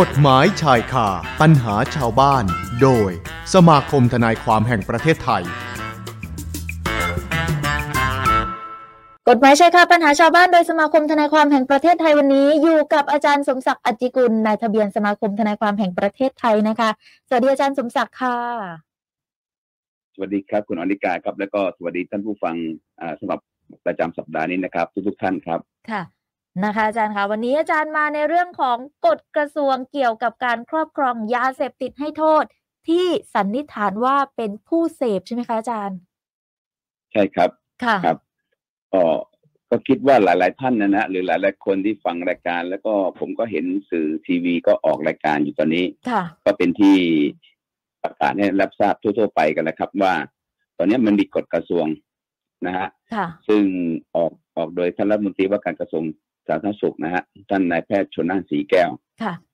กฎหมายชายคาปัญหาชาวบ้านโดยสมาคมทนายความแห่งประเทศไทยกฎหมายชายคาปัญหาชาวบ้านโดยสมาคมทนายความแห่งประเทศไทยวันนี้อยู่กับอาจารย์สมศักดิ์อัจจิกุลนายทะเบียนสมาคมทนายความแห่งประเทศไทยนะคะสวัสดีอาจารย์สมศักดิ์ค่ะสวัสดีครับคุณอนิกาครับแล้วก็สวัสดีท่านผู้ฟังสำหรับประจำสัปดาห์นี้นะครับทุกท่านครับค่ะนะคะอาจารย์คะวันนี้อาจารย์มาในเรื่องของกฎกระทรวงเกี่ยวกับการครอบครองยาเสพติดให้โทษที่สันนิษฐานว่าเป็นผู้เสพใช่ไหมคะอาจารย์ใช่ครับค่ะครับก็คิดว่าหลายๆท่านนะหรือหลายๆคนที่ฟังรายการแล้วก็ผมก็เห็นสื่อทีวีก็ออกรายการอยู่ตอนนี้ก็เป็นที่ประกาศให้รับทราบทั่วๆไปกันแล้วครับว่าตอนนี้มันมีกฎกระทรวงนะฮะซึ่งออกโดยท่านรัฐมนตรีว่าการกระทรวงสาธารณสุขนะฮะท่านนายแพทย์ชลน่านสีแก้ว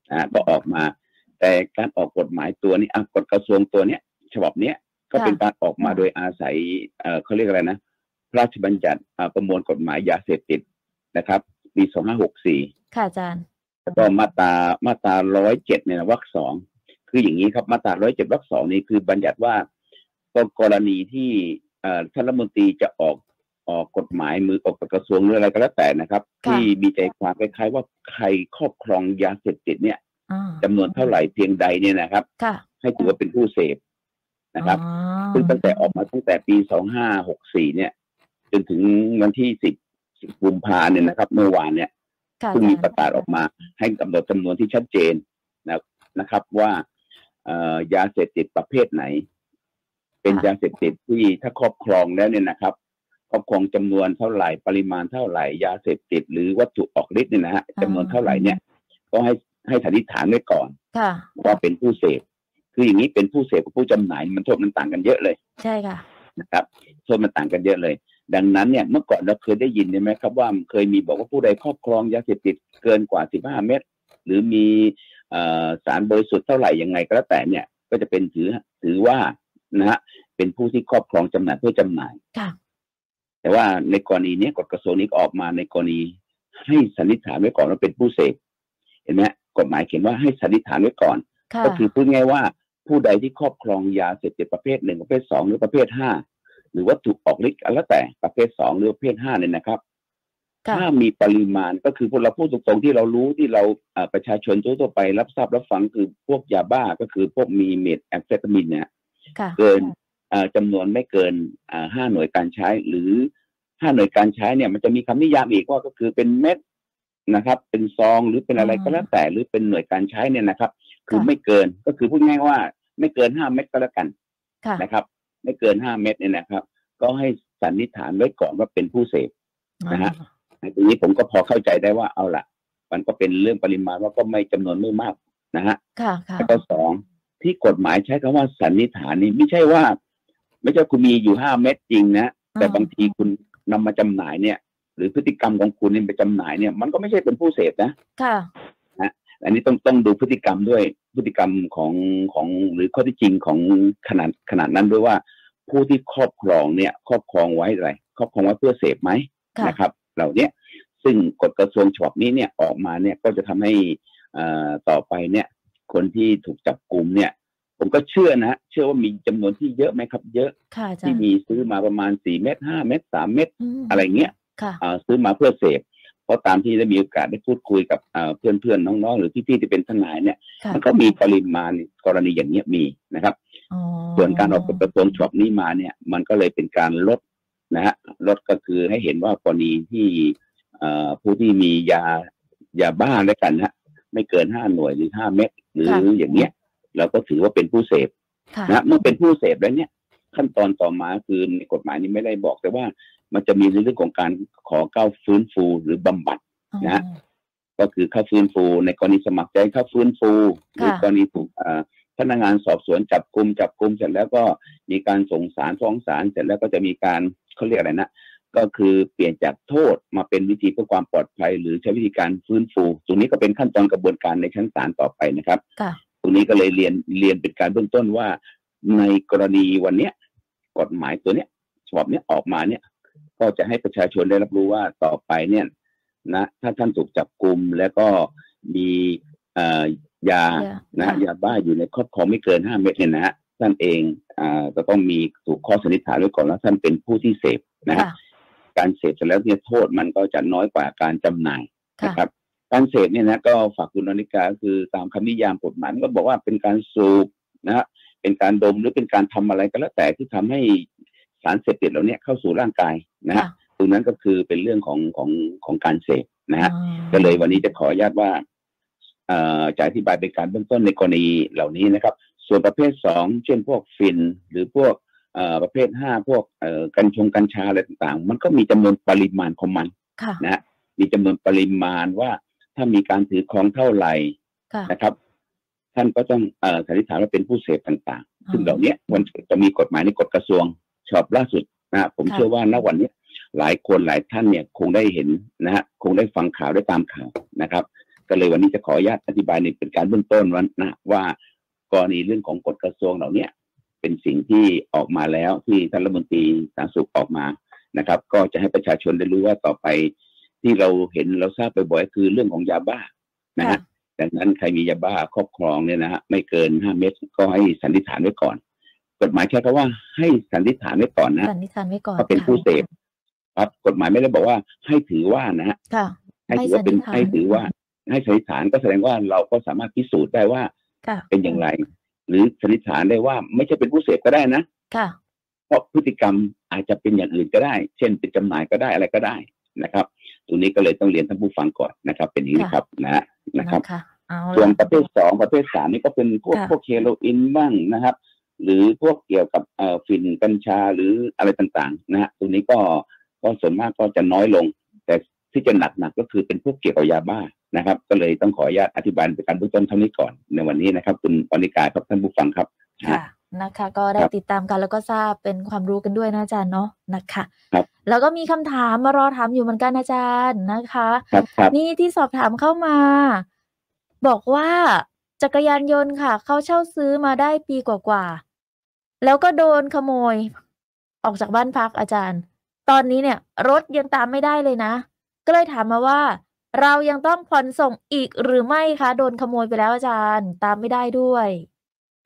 นะฮะก็ออกมาแต่การออกกฎหมายตัวนี้กฎกระทรวงตัวเนี้ยฉบับเนี้ยก็เป็นการออกมาโดยอาศัยเขาเรียกอะไรนะพระราชบัญญัติประมวลกฎหมายยาเสพติดนะครับปี2564ค่ะอาจารย์แล้วก็มาตรา107เนี่ยวรรค2คืออย่างนี้ครับมาตรา107วรรค2นี่คือบัญญัติว่ากรณีที่ท่านรัฐมนตรีจะออกกฎหมายมือออกกระทรวงหรืออะไรก็แล้วแต่นะครับที่มีใจความคล้ายๆว่าใครครอบครองยาเสพติดเนี่ยจำนวนเท่าไหร่เพียงใดเนี่ยนะครับให้ถือว่าเป็นผู้เสพนะครับซึ่งตั้งแต่ออกมาตั้งแต่ปี2564เนี่ยจนถึงวันที่10กุมภาเนี่ยนะครับเมื่อวานเนี่ยซึ่งมีประกาศออกมาให้กำหนดจำนวนที่ชัดเจนนะครับว่ายาเสพติดประเภทไหนเป็นยาเสพติดที่ถ้าครอบครองแล้วเนี่ยนะครับครอบครองจำนวนเท่าไหร่ปริมาณเท่าไหร่ยาเสพติดหรือวัตถุออกฤทธิ์เนี่ยนะฮะจำนวนเท่าไหร่เนี่ยก็ให้สันนิษฐานไว้ก่อนว่าเป็นผู้เสพคืออย่างนี้เป็นผู้เสพกับผู้จำหน่ายมันโทษมันต่างกันเยอะเลยใช่ค่ะนะครับโทษมันต่างกันเยอะเลยดังนั้นเนี่ยเมื่อก่อนเราเคยได้ยินใช่ไหมครับว่าเคยมีบอกว่าผู้ใดครอบครองยาเสพติดเกินกว่า15เม็ดหรือมีสารบริสุทธิ์เท่าไหร่ยังไงก็แล้วแต่เนี่ยก็จะเป็นถือว่านะฮะเป็นผู้ที่ครอบครองจำหน่ายเพื่อจำหน่ายแต่ว่าในกรณีนี้กฎกระทรวงนี้ออกมาในกรณีให้สันนิษฐานไว้ก่อนว่าเป็นผู้เสพเห็นไหมกฎหมายเขียนว่าให้สันนิษฐานไว้ก่อนก็คือพูดง่ายว่าผู้ใดที่ครอบครองยาเสพติดประเภท1ประเภท2หรือประเภท5หรือวัตถุออกฤทธิ์แล้วแต่ประเภท2หรือประเภท5เนี่ยนะครับถ้ามีปริมาณก็คือพวกเราพูดตรงๆที่เรารู้ที่เราประชาชนทั่วไปรับทราบรับฟังคือพวกยาบ้าก็คือพวกมีเม็ดแอมเฟตามินเนี่ยเกินจำนวนไม่เกิน5หน่วยการใช้หรือ5หน่วยการใช้เนี่ยมันจะมีคำนิยามอีกว่าก็คือเป็นเม็ดนะครับเป็นซองหรือเป็นอะไรก็แล้วแต่หรือเป็นหน่วยการใช้เนี่ยนะครับคือไม่เกินก็คือพูดง่ายว่าไม่เกิน5เม็ดก็แล้วกันนะครับไม่เกิน5เม็ดเนี่ยนะครับก็ให้สันนิษฐานไว้ก่อนว่าเป็นผู้เสพนะฮะทีนี้ผมก็พอเข้าใจได้ว่าเอาละมันก็เป็นเรื่องปริมาณว่าก็ไม่จำนวนไม่มากนะฮะแล้วก็สองที่กฎหมายใช้คำว่าสันนิษฐานนี่ไม่ใช่คุณมีอยู่5เม็ดจริงนะแต่บางทีคุณนำมาจำหน่ายเนี่ยหรือพฤติกรรมของคุณนี่ไปจำหน่ายเนี่ยมันก็ไม่ใช่เป็นผู้เสพนะค่ะนะอันนี้ต้องดูพฤติกรรมด้วยพฤติกรรมของหรือข้อที่จริงของขนาดนั้นด้วยว่าผู้ที่ครอบครองเนี่ยครอบครองไว้อะไรครอบครองไว้เพื่อเสพไหมนะครับเหล่านี้ซึ่งกฎกระทรวงฉบับนี้เนี่ยออกมาเนี่ยก็จะทำให้ต่อไปเนี่ยคนที่ถูกจับกุมเนี่ยผมก็เชื่อว่ามีจำนวนที่เยอะไหมครับเยอะที่มีซื้อมาประมาณ4เม็ด5เม็ด3เม็ดอะไรเงี้ยซื้อมาเพื่อเสพเพราะตามที่ได้มีโอกาสได้พูดคุยกับเพื่อนๆน้องๆหรือพี่ๆที่เป็นทนายเนี่ยมันก็มีปริมาณกรณีอย่างเงี้ยมีนะครับส่วนการออกกฎกระทรวงฉบับนี้มาเนี่ยมันก็เลยเป็นการลดนะฮะลดก็คือให้เห็นว่ากรณีที่ผู้ที่มียาบ้าด้วยกันฮะไม่เกิน5หน่วยหรือ5เม็ดหรืออย่างเงี้ยเราก็ถือว่าเป็นผู้เสพนะเมื่อเป็นผู้เสพแล้วเนี่ยขั้นตอนต่อมาคือกฎหมายนี้ไม่ได้บอกแต่ว่ามันจะมีในเรื่องของการขอเข้าฟื้นฟูหรือบำบัดนะก็คือเข้าฟื้นฟูในกรณีสมัครใจเข้าฟื้นฟูหรือกรณีถูกพนักงานสอบสวนจับกุมเสร็จแล้วก็มีการส่งสารฟ้องศาลเสร็จแล้วก็จะมีการเขาเรียกอะไรนะก็คือเปลี่ยนจากโทษมาเป็นวิธีเพื่อความปลอดภัยหรือใช้วิธีการฟื้นฟูตรงนี้ก็เป็นขั้นตอนกระบวนการในชั้นศาลต่อไปนะครับตรงนี้ก็เลยเรียนเป็นการเบื้องต้นว่าในกรณีวันนี้กฎหมายตัวเนี้ยฉบับเนี้ยออกมาเนี่ยก็จะให้ประชาชนได้รับรู้ว่าต่อไปเนี่ยนะถ้าท่านถูกจับกุมแล้วก็มี ยานะยาบ้าอยู่ในครอบครองไม่เกิน5 เม็ดเนี่ยนะฮะท่านเองจะต้องมีถูกข้อสันนิษฐานด้วยก่อนว่าท่านเป็นผู้ที่เสพนะฮะการเสพเสร็จแล้วเนี่ยโทษมันก็จะน้อยกว่าการจำหน่ายนะครับการเสพเนี่ยนะก็ฝากคุณอนิกาคือตามคำนิยามกฎหมายก็บอกว่าเป็นการสูบนะฮะเป็นการดมหรือเป็นการทำอะไรก็แล้วแต่ที่ทำให้สารเสพติดเหล่านี้เข้าสู่ร่างกายนะฮะตรงนั้นก็คือเป็นเรื่องของการเสพนะฮะก็เลยวันนี้จะขออนุญาตว่าจะอธิบายเป็นการเบื้องต้นในกรณีเหล่านี้นะครับส่วนประเภท2เช่นพวกฟินหรือพวกประเภท5พวกกัญชาอะไรต่างๆมันก็มีจำนวนปริมาณของมันนะฮะมีจำนวนปริมาณว่าถ้ามีการถือครองเท่าไหร่นะครับท่านก็ต้องสันนิษฐานว่าเป็นผู้เสพต่างๆซึ่งเหล่านี้มันจะมีกฎหมายในกฎกระทรวงฉบับล่าสุดนะผมเชื่อว่าณวันนี้หลายคนหลายท่านเนี่ยคงได้เห็นนะฮะคงได้ฟังข่าวได้ตามข่าวนะครับก็เลยวันนี้จะขออนุญาตอธิบายในเป็นการเบื้องต้นว่าว่ากรณีเรื่องของกฎกระทรวงเหล่านี้เป็นสิ่งที่ออกมาแล้วที่ท่านรัฐมนตรีสาธารณสุขออกมานะครับก็จะให้ประชาชนได้รู้ว่าต่อไปที่เราเห็นเราทราบบ่อยๆคือเรื่องของยาบ้านะฮะดังนั้นใครมียาบ้าครอบครองเนี่ยนะฮะไม่เกิน5 เม็ดก็ให้สันนิษฐานไว้ก่อนกฎหมายใช้คำว่าให้สันนิษฐานไว้ก่อนนะสันนิษฐานไว้ก่อนถ้าเป็นผู้เสพครับกฎหมายไม่ได้บอกว่าให้ถือว่านะฮะให้ถือว่าเป็นให้ถือว่าให้สันนิษฐานก็แสดงว่าเราก็สามารถพิสูจน์ได้ว่าเป็นอย่างไรหรือสันนิษฐานได้ว่าไม่ใช่เป็นผู้เสพก็ได้นะเพราะพฤติกรรมอาจจะเป็นอย่างอื่นก็ได้เช่นเป็นจำหน่ายก็ได้อะไรก็ได้นะครับตรงนี้ก็เลยต้องเรียนท่านผู้ฟังก่อนนะครับเป็นอย่างนี้ครับนะครับส่วนประเภท2ประเภท3นี่ก็เป็นพวกเฮโรอีนบ้างนะครับหรือพวกเกี่ยวกับฟินกัญชาหรืออะไรต่างๆนะฮะตรงนี้ก็ส่วนมากก็จะน้อยลงแต่ที่จะหนักก็คือเป็นพวกเกี่ยวกับยาบ้านะครับก็เลยต้องขออนุญาตอธิบายเป็นการเบื้องต้นเท่านี้ก่อนในวันนี้นะครับคุณอนิกาครับท่านผู้ฟังครับค่ะนะคะก็ได้ติดตามกันแล้วก็ทราบเป็นความรู้กันด้วยนะอาจารย์เนาะนะคะครับแล้วก็มีคำถามมารอถามอยู่เหมือนกันอาจารย์นะคะนี่ที่สอบถามเข้ามาบอกว่าจักรยานยนต์ค่ะเขาเช่าซื้อมาได้ปีกว่าๆแล้วก็โดนขโมยออกจากบ้านพักอาจารย์ตอนนี้เนี่ยรถยังตามไม่ได้เลยนะก็เลยถามมาว่าเรายังต้องผ่อนส่งอีกหรือไม่คะโดนขโมยไปแล้วอาจารย์ตามไม่ได้ด้วย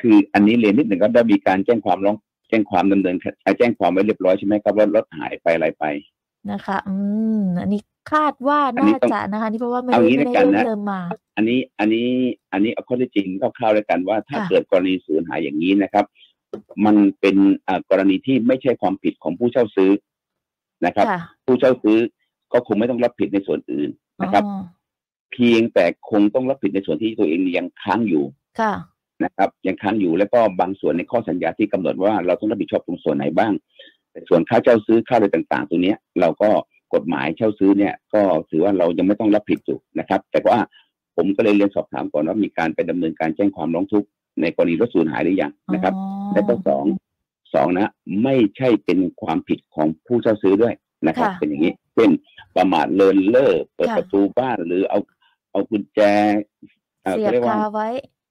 คืออันนี้เรียนนิดหนึ่งก็ได้มีการแจ้งความร้องแจ้งความดำเนินแจ้งความไว้เรียบร้อยใช่ไหมครับว่ารถหายไปอะไรไปนะคะอันนี้คาดว่าน่าจะนะคะนี่เพราะว่าไม่ได้เริ่มมาอันนี้เอาข้อที่จริงคร่าวๆแล้วกันว่าถ้าเกิดกรณีสูญหายอย่างนี้นะครับมันเป็นกรณีที่ไม่ใช่ความผิดของผู้เช่าซื้อนะครับผู้เช่าซื้อก็คงไม่ต้องรับผิดในส่วนอื่นนะครับเพียงแต่คงต้องรับผิดในส่วนที่ตัวเองยังค้างอยู่นะครับยังค้างอยู่แล้วก็บางส่วนในข้อสัญญาที่กำหนดว่าเราต้องรับผิดชอบตรงส่วนไหนบ้างแต่ส่วนค่าเช่าซื้อค่าอะไรต่างๆตัวเนี้ยเราก็กฎหมายเช่าซื้อเนี่ยก็ถือว่าเรายังไม่ต้องรับผิดอยู่นะครับแต่ว่าผมก็เลยเรียนสอบถามก่อนว่ามีการไปดำเนินการแจ้งความร้องทุกข์ในกรณีรถสูญหายหรือยังนะครับและข้อ2นะไม่ใช่เป็นความผิดของผู้เช่าซื้อด้วยนะครับเป็นอย่างนี้เป็นประมาทเลินเล่อเปิดประตูบ้านหรือเอากุญแจเรียกว่า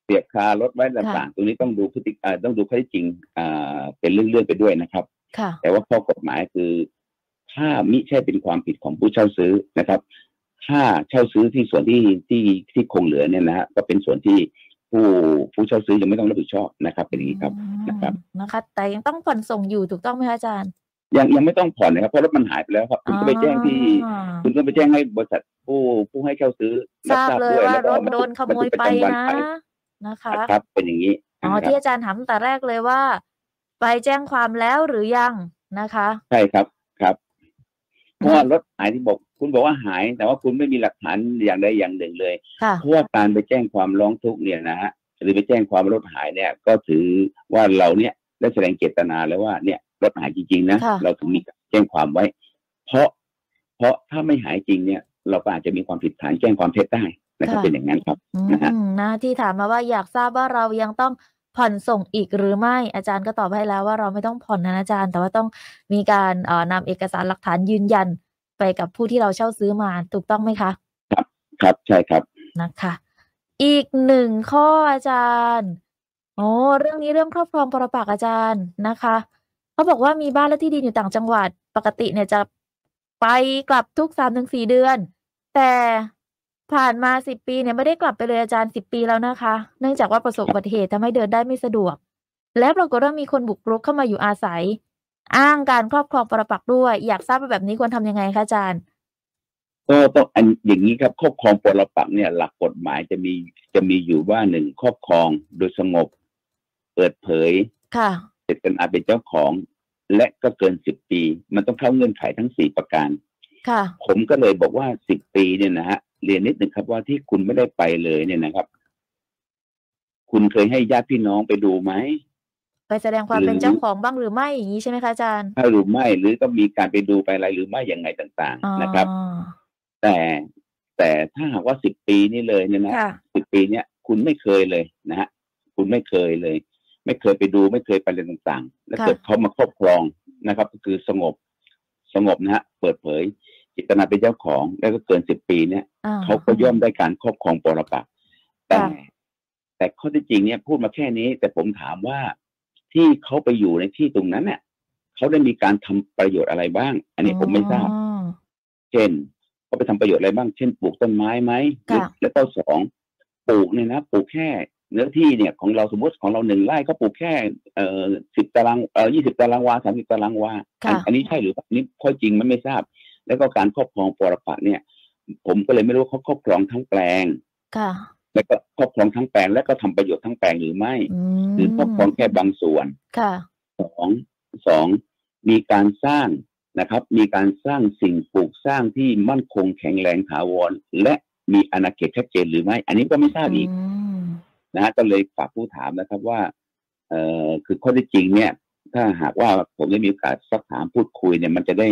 เสียบคารถไว้ต่างๆตรงนี้ต้องดูพฤติต้องดูข้อที่จริงเป็นเรื่องๆไปด้วยนะครับแต่ว่าข้อกฎหมายคือถ้ามิใช่เป็นความผิดของผู้เช่าซื้อนะครับถ้าเช่าซื้อที่ส่วนที่คงเหลือเนี่ยนะฮะก็เป็นส่วนที่ผู้เช่าซื้อยังไม่ต้องรับผิดชอบนะครับเป็นอย่างนี้ครับนะครับนะคะแต่ยังต้องผ่อนส่งอยู่ถูกต้องไหมคะอาจารย์ยังไม่ต้องผ่อนนะครับเพราะรถมันหายไปแล้วครับคุณก็ไปแจ้งที่คุณก็ไปแจ้งให้บริษัทผู้ให้เช่าซื้อทราบเลยว่ารถโดนขโมยไปนะคะครับเป็นอย่างนี้อ๋อที่อาจารย์ถามแต่แรกเลยว่าไปแจ้งความแล้วหรือยังนะคะใช่ครับครับเพราะว่ารถหายที่บอกคุณบอกว่าหายแต่ว่าคุณไม่มีหลักฐานอย่างใดอย่างหนึ่งเลยเพราะว่าการไปแจ้งความร้องทุกข์เนี่ยนะฮะหรือไปแจ้งความรถหายเนี่ยก็ถือว่าเราเนี่ยได้แสดงเจตนาแล้วว่าเนี่ยรถหายจริงๆนะเราถึงมีแจ้งความไว้เพราะถ้าไม่หายจริงเนี่ยเราก็อาจจะมีความผิดฐานแจ้งความเท็จได้นะครับเป็นอย่างนั้นครับนะฮะที่ถามมาว่าอยากทราบว่าเรายังต้องผ่อนส่งอีกหรือไม่อาจารย์ก็ตอบให้แล้วว่าเราไม่ต้องผ่อนนะอาจารย์แต่ว่าต้องมีการนำเอกสารหลักฐานยืนยันไปกับผู้ที่เราเช่าซื้อมาถูกต้องไหมคะครับครับใช่ครับนะคะอีก1ข้ออาจารย์โอ้เรื่องนี้เรื่องครอบครองปรปักษ์อาจารย์นะคะเขาบอกว่ามีบ้านและที่ดินอยู่ต่างจังหวัดปกติเนี่ยจะไปกลับทุก3-4 เดือนแต่ ผ่านมา10 ปีเนี่ยไม่ได้กลับไปเลยอาจารย์10 ปีแล้วนะคะเนื่องจากว่าประสบอุบัติเหตุทำให้เดินได้ไม่สะดวกและปรากฏว่ามีคนบุกรุกเข้ามาอยู่อาศัยอ้างการครอบครองปรปักษ์ด้วยอยากทราบว่าแบบนี้ควรทำยังไงคะอาจารย์ก็ต้องอย่างนี้ครับครอบครองปรปักษ์เนี่ยหลักกฎหมายจะมีอยู่ว่า1ครอบครองโดยสงบเปิดเผยค่ะเจตนาเป็นเจ้าของและก็เกิน10 ปีมันต้องเข้าเงื่อนไขทั้ง4 ประการค่ะผมก็เลยบอกว่า10 ปีเนี่ยนะฮะเรียนนิดหนึ่งครับว่าที่คุณไม่ได้ไปเลยเนี่ยนะครับคุณเคยให้ญาติพี่น้องไปดูไหมไปแสดงความเป็นเจ้าของบ้างหรือไม่อย่างนี้ใช่ไหมคะอาจารย์หรือไม่หรือก็มีการไปดูไปอะไรหรือไม่อย่างไรต่างๆนะครับแต่ถ้าหากว่า10 ปีนี่เลยเนี่ยนะ10 ปีเนี้ยคุณไม่เคยเลยนะฮะคุณไม่เคยเลยไม่เคยไปดูไม่เคยไปอะไรต่างๆแล้วเกิดเขามาครอบครองนะครับก็คือสงบนะฮะเปิดเผยเจตนาเป็นเจ้าของแล้วก็เกิน10 ปีเนี่ยเขาก็ย่อมได้การครอบครองปรปักษ์แต่ข้อที่จริงเนี่ยพูดมาแค่นี้แต่ผมถามว่าที่เขาไปอยู่ในที่ตรงนั้นเนี่ยเขาได้มีการทำประโยชน์อะไรบ้างอันนี้ผมไม่ทราบเช่นเขาไปทำประโยชน์อะไรบ้างเช่นปลูกต้นไม้ไหมแล้วก็2ปลูกเนี่ยนะปลูกแค่เนื้อที่เนี่ยของเราสมมติของเรา1 ไร่ก็ปลูกแค่10 ตารางวา30 ตารางวาอันนี้ใช่หรือนี่ข้อจริงมันไม่ทราบแล้วก็การครอบครองปรปักษ์เนี่ยผมก็เลยไม่รู้เขาครอบครองทั้งแปลงค่ะแล้วก็ครอบครองทั้งแปลงและก็ทำประโยชน์ทั้งแปลงหรือไม่หรือครอบครองแค่บางส่วนค่ะ2มีการสร้างนะครับมีการสร้างสิ่งปลูกสร้างที่มั่นคงแข็งแรงถาวรและมีอาณาเขตชัดเจนหรือไม่อันนี้ก็ไม่ทราบอีกนะฮะก็เลยฝากผู้ถามนะครับว่าคือข้อที่จริงเนี่ยถ้าหากว่าผมได้มีโอกาสสักถามพูดคุยเนี่ยมันจะได้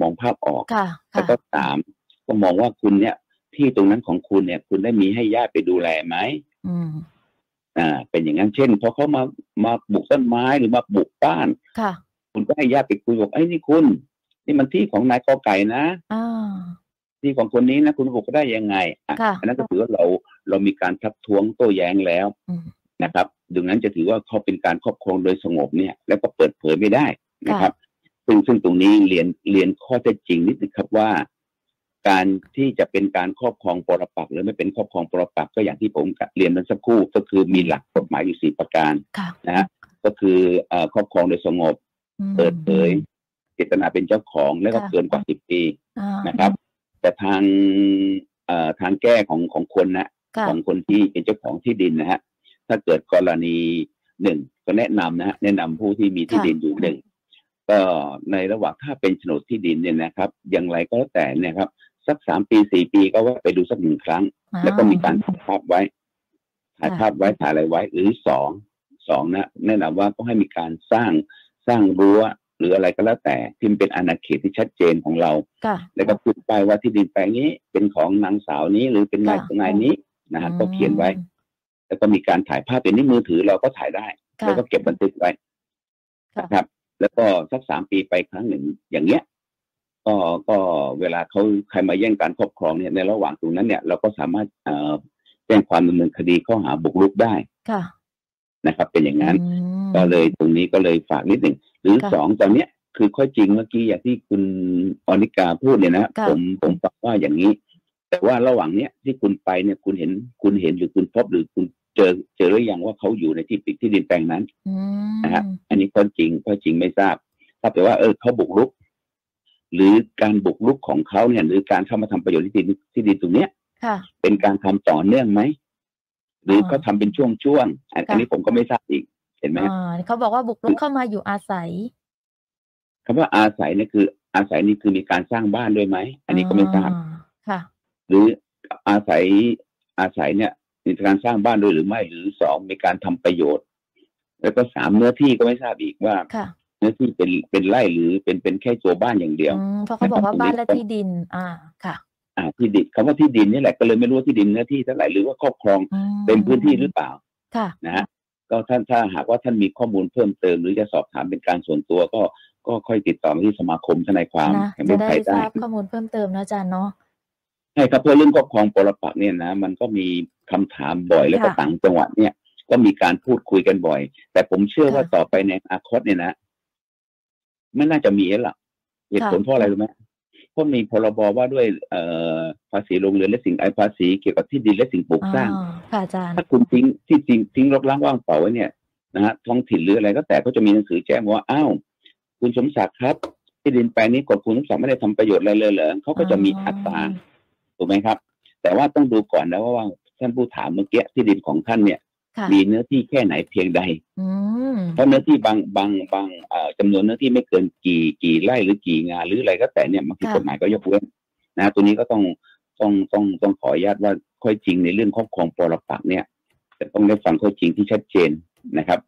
มองภาพออกแล้วก็3ก็มองว่าคุณเนี่ยที่ตรงนั้นของคุณเนี่ยคุณได้มีให้ญาติไปดูแลไหมเป็นอย่างนั้นเช่นพอเขามาปลูกต้นไม้หรือมาปลูกบ้านค่ะคุณก็ให้ญาติไปคุยบอกไอ้นี่คุณนี่มันที่ของนายกอไก่นะที่ของคนนี้นะคุณปลูกก็ได้ยังไงอันนั้นก็ถือว่าเรามีการทักท้วงโต้แย้งแล้วนะครับดังนั้นจะถือว่าเขาเป็นการครอบครองโดยสงบเนี่ยแล้วก็เปิดเผยไม่ได้นะครับซึ่งตรงนี้เรียนข้อเท็จจริงนิดนึงครับว่าการที่จะเป็นการครอบครองปรปักษ์หรือไม่เป็นครอบครองปรปักษ์ก็อย่างที่ผมเรียนมาสักครู่ก็คือมีหลักกฎหมายอยู่4 ประการนะฮะก็คือครอบครองโดยสงบเปิดเผยเจตนาเป็นเจ้าของและก็เกินกว่า10 ปีนะครับแต่ทางแก้ของคนนะของคนที่เป็นเจ้าของที่ดินนะฮะถ้าเกิดกรณี1ก็แนะนำนะฮะแนะนำผู้ที่มีที่ดินอยู่1ก็ในระหว่างถ้าเป็นโฉนดที่ดินเนี่ยนะครับอย่างไรก็แต่เนี่ยครับสัก3 ปี 4 ปีก็ว่าไปดูสัก1 ครั้งแล้วก็มีการถ่ายภาพไว้ถ่ายอะไรไว้หรือ2นะแนะนำว่าก็ให้มีการสร้างรั้วหรืออะไรก็แล้วแต่ที่เป็นอาณาเขตที่ชัดเจนของเราแล้วก็พูดไปว่าที่ดินแปลงนี้เป็นของนางสาวนี้หรือเป็นนายนี้นะฮะก็เขียนไว้แล้วก็มีการถ่ายภาพเป็นในมือถือเราก็ถ่ายได้แล้วก็เก็บบันทึกไว้นะครับแล้วก็สัก3 ปีไปครั้ง1อย่างเงี้ยก็เวลาเขาใครมาแย่งการครอบครองเนี่ยในระหว่างตรงนั้นเนี่ยเราก็สามารถแจ้งความดำเนินคดีข้อหาบุกรุกได้ค่ะนะครับเป็นอย่างนั้นก็เลยตรงนี้ก็เลยฝากนิดหนึ่งหรือ2ตอนเนี้ยคือข้อจริงเมื่อกี้อย่างที่คุณอนิกาพูดเนี่ยนะผมฟังว่าอย่างนี้แต่ว่าระหว่างเนี้ยที่คุณไปเนี่ยคุณเห็นหรือคุณพบหรือคุณเจอหรือยังว่าเขาอยู่ในที่ดินแปลงนั้นนะฮะอันนี้ข้อจริงไม่ทราบถ้าแปลว่าเขาบุกรุกหรือการบุกรุกของเขาเนี่ยหรือการเข้ามาทำประโยชน์ที่ดินตรงเนี้ยค่ะเป็นการทำต่อเนื่องไหมหรือเขาทาเป็นช่วงอันนี้ผมก็ไม่ทราบอีกเห็นไหมเขาบอกว่าบุกรุกเข้ามาอยู่อาศัยคำว่าอาศัยนี่คืออาศัยนี่คือมีการสร้างบ้านด้วยไหมอันนี้ก็ไม่ทราบค่ะหรืออาศัยเนี่ยมีการสร้างบ้านด้วยหรือไม่หรือ2มีการทำประโยชน์แล้วก็3เนื้อที่ก็ไม่ทราบอีกว่าเนื้อที่เป็นไร่หรือเป็นแค่ตัวบ้านอย่างเดียวเพราะเขาบอกว่าบ้านและที่ดินค่ะที่ดินคำว่าที่ดินนี่แหละก็เลยไม่รู้ว่าที่ดินเนื้อที่เท่าไหร่หรือว่าครอบครองเป็นพื้นที่หรือเปล่าค่ะนะฮะก็ท่านถ้าหากว่าท่านมีข้อมูลเพิ่มเติมหรือจะสอบถามเป็นการส่วนตัวก็ค่อยติดต่อที่สมาคมทนายความแห่งประเทศไทยได้ข้อมูลเพิ่มเติมนะอาจารย์เนาะใช่ครับเพื่อเรื่องครอบครองปรปักษ์เนี่ยนะมันก็มีคำถามบ่อยแล้วก็ต่างจังหวัดเนี่ยก็มีการพูดคุยกันบ่อยแต่ผมเชื่อว่าต่อไปในอนาคตเนี่ยนะไม่น่าจะมีแล้วล่ะเหตุผลเพราะอะไรรู้ไหม ก็มีพรบว่าด้วยภาษีโรงเรือนและสิ่งภาษีเกี่ยวกับที่ดินและสิ่งปลูกสร้างถ้าคุณทิ้งรกร้างว่างเปล่าไว้เนี่ยนะฮะท้องถิ่นหรืออะไรก็แต่ก็จะมีหนังสือแจ้งว่าอ้าวคุณสมศักดิ์ครับที่ดินแปลงนี้กฎคุณสมศักดิ์ไม่ได้ทำประโยชน์อะไรเลยเหรอเขาก็จะมีอัตราถูกไหมครับแต่ว่าต้องดูก่อนนะว่าท่านผู้ถามเมื่อกี้ที่ดินของท่านเนี่ยมีเนื้อที่แค่ไหนเพียงใดเพราะเนื้อที่บางจำนวนเนื้อที่ไม่เกินกี่ไร่หรือกี่งานหรืออะไรก็แต่เนี่ยมันคือกฎหมายก็ยกเว้นนะตัวนี้ก็ต้องขออนุญาตว่าข้อจริงในเรื่องครอบครองปรปักษ์เนี่ยจะต้องได้ฟังข้อจริงที่ชัดเจนนะครับ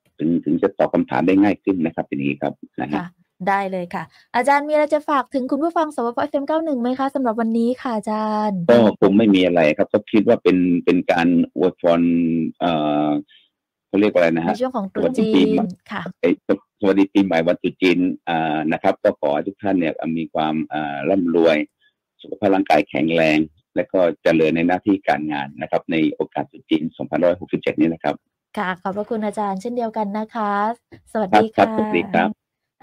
ถึงจะตอบคำถามได้ง่ายขึ้นนะครับทีนี้ครับนะฮะได้เลยค่ะอาจารย์มีอะไรจะฝากถึงคุณผู้ฟังสวพ FM91 ไหมคะสำหรับวันนี้ค่ะอาจารย์ก็คงไม่มีอะไรครับก็คิดว่าเป็นการอวยพรเขาเรียกว่าอะไรนะฮะในช่วงของตรุษจีนค่ะสวัสดีปีใหม่วันตรุษจีนนะครับก็ขอให้ทุกท่านเนี่ยมีความร่ำรวยสุขภาพร่างกายแข็งแรงและก็เจริญในหน้าที่การงานนะครับในโอกาสตรุษจีน2567นี้นะครับค่ะขอบพระคุณอาจารย์เช่นเดียวกันนะคะสวัสดีค่ะสวัสดีครับ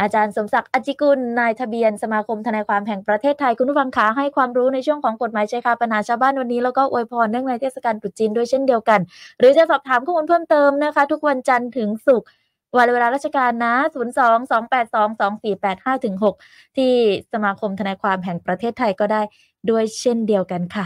อาจารย์สมศักดิ์อจิกุลนายทะเบียนสมาคมทนายความแห่งประเทศไทยคุณผู้ฟังคะให้ความรู้ในช่วงของกฎหมายชายคาปัญหาชาวบ้านวันนี้แล้วก็อวยพรเนื่องในเทศกาลตรุษจีนด้วยเช่นเดียวกันหรือจะสอบถามข้อมูลเพิ่มเติมนะคะทุกวันจันทร์ถึงศุกร์วันเวลาราชการนะ02-282-2485-6ที่สมาคมทนายความแห่งประเทศไทยก็ได้ด้วยเช่นเดียวกันค่ะ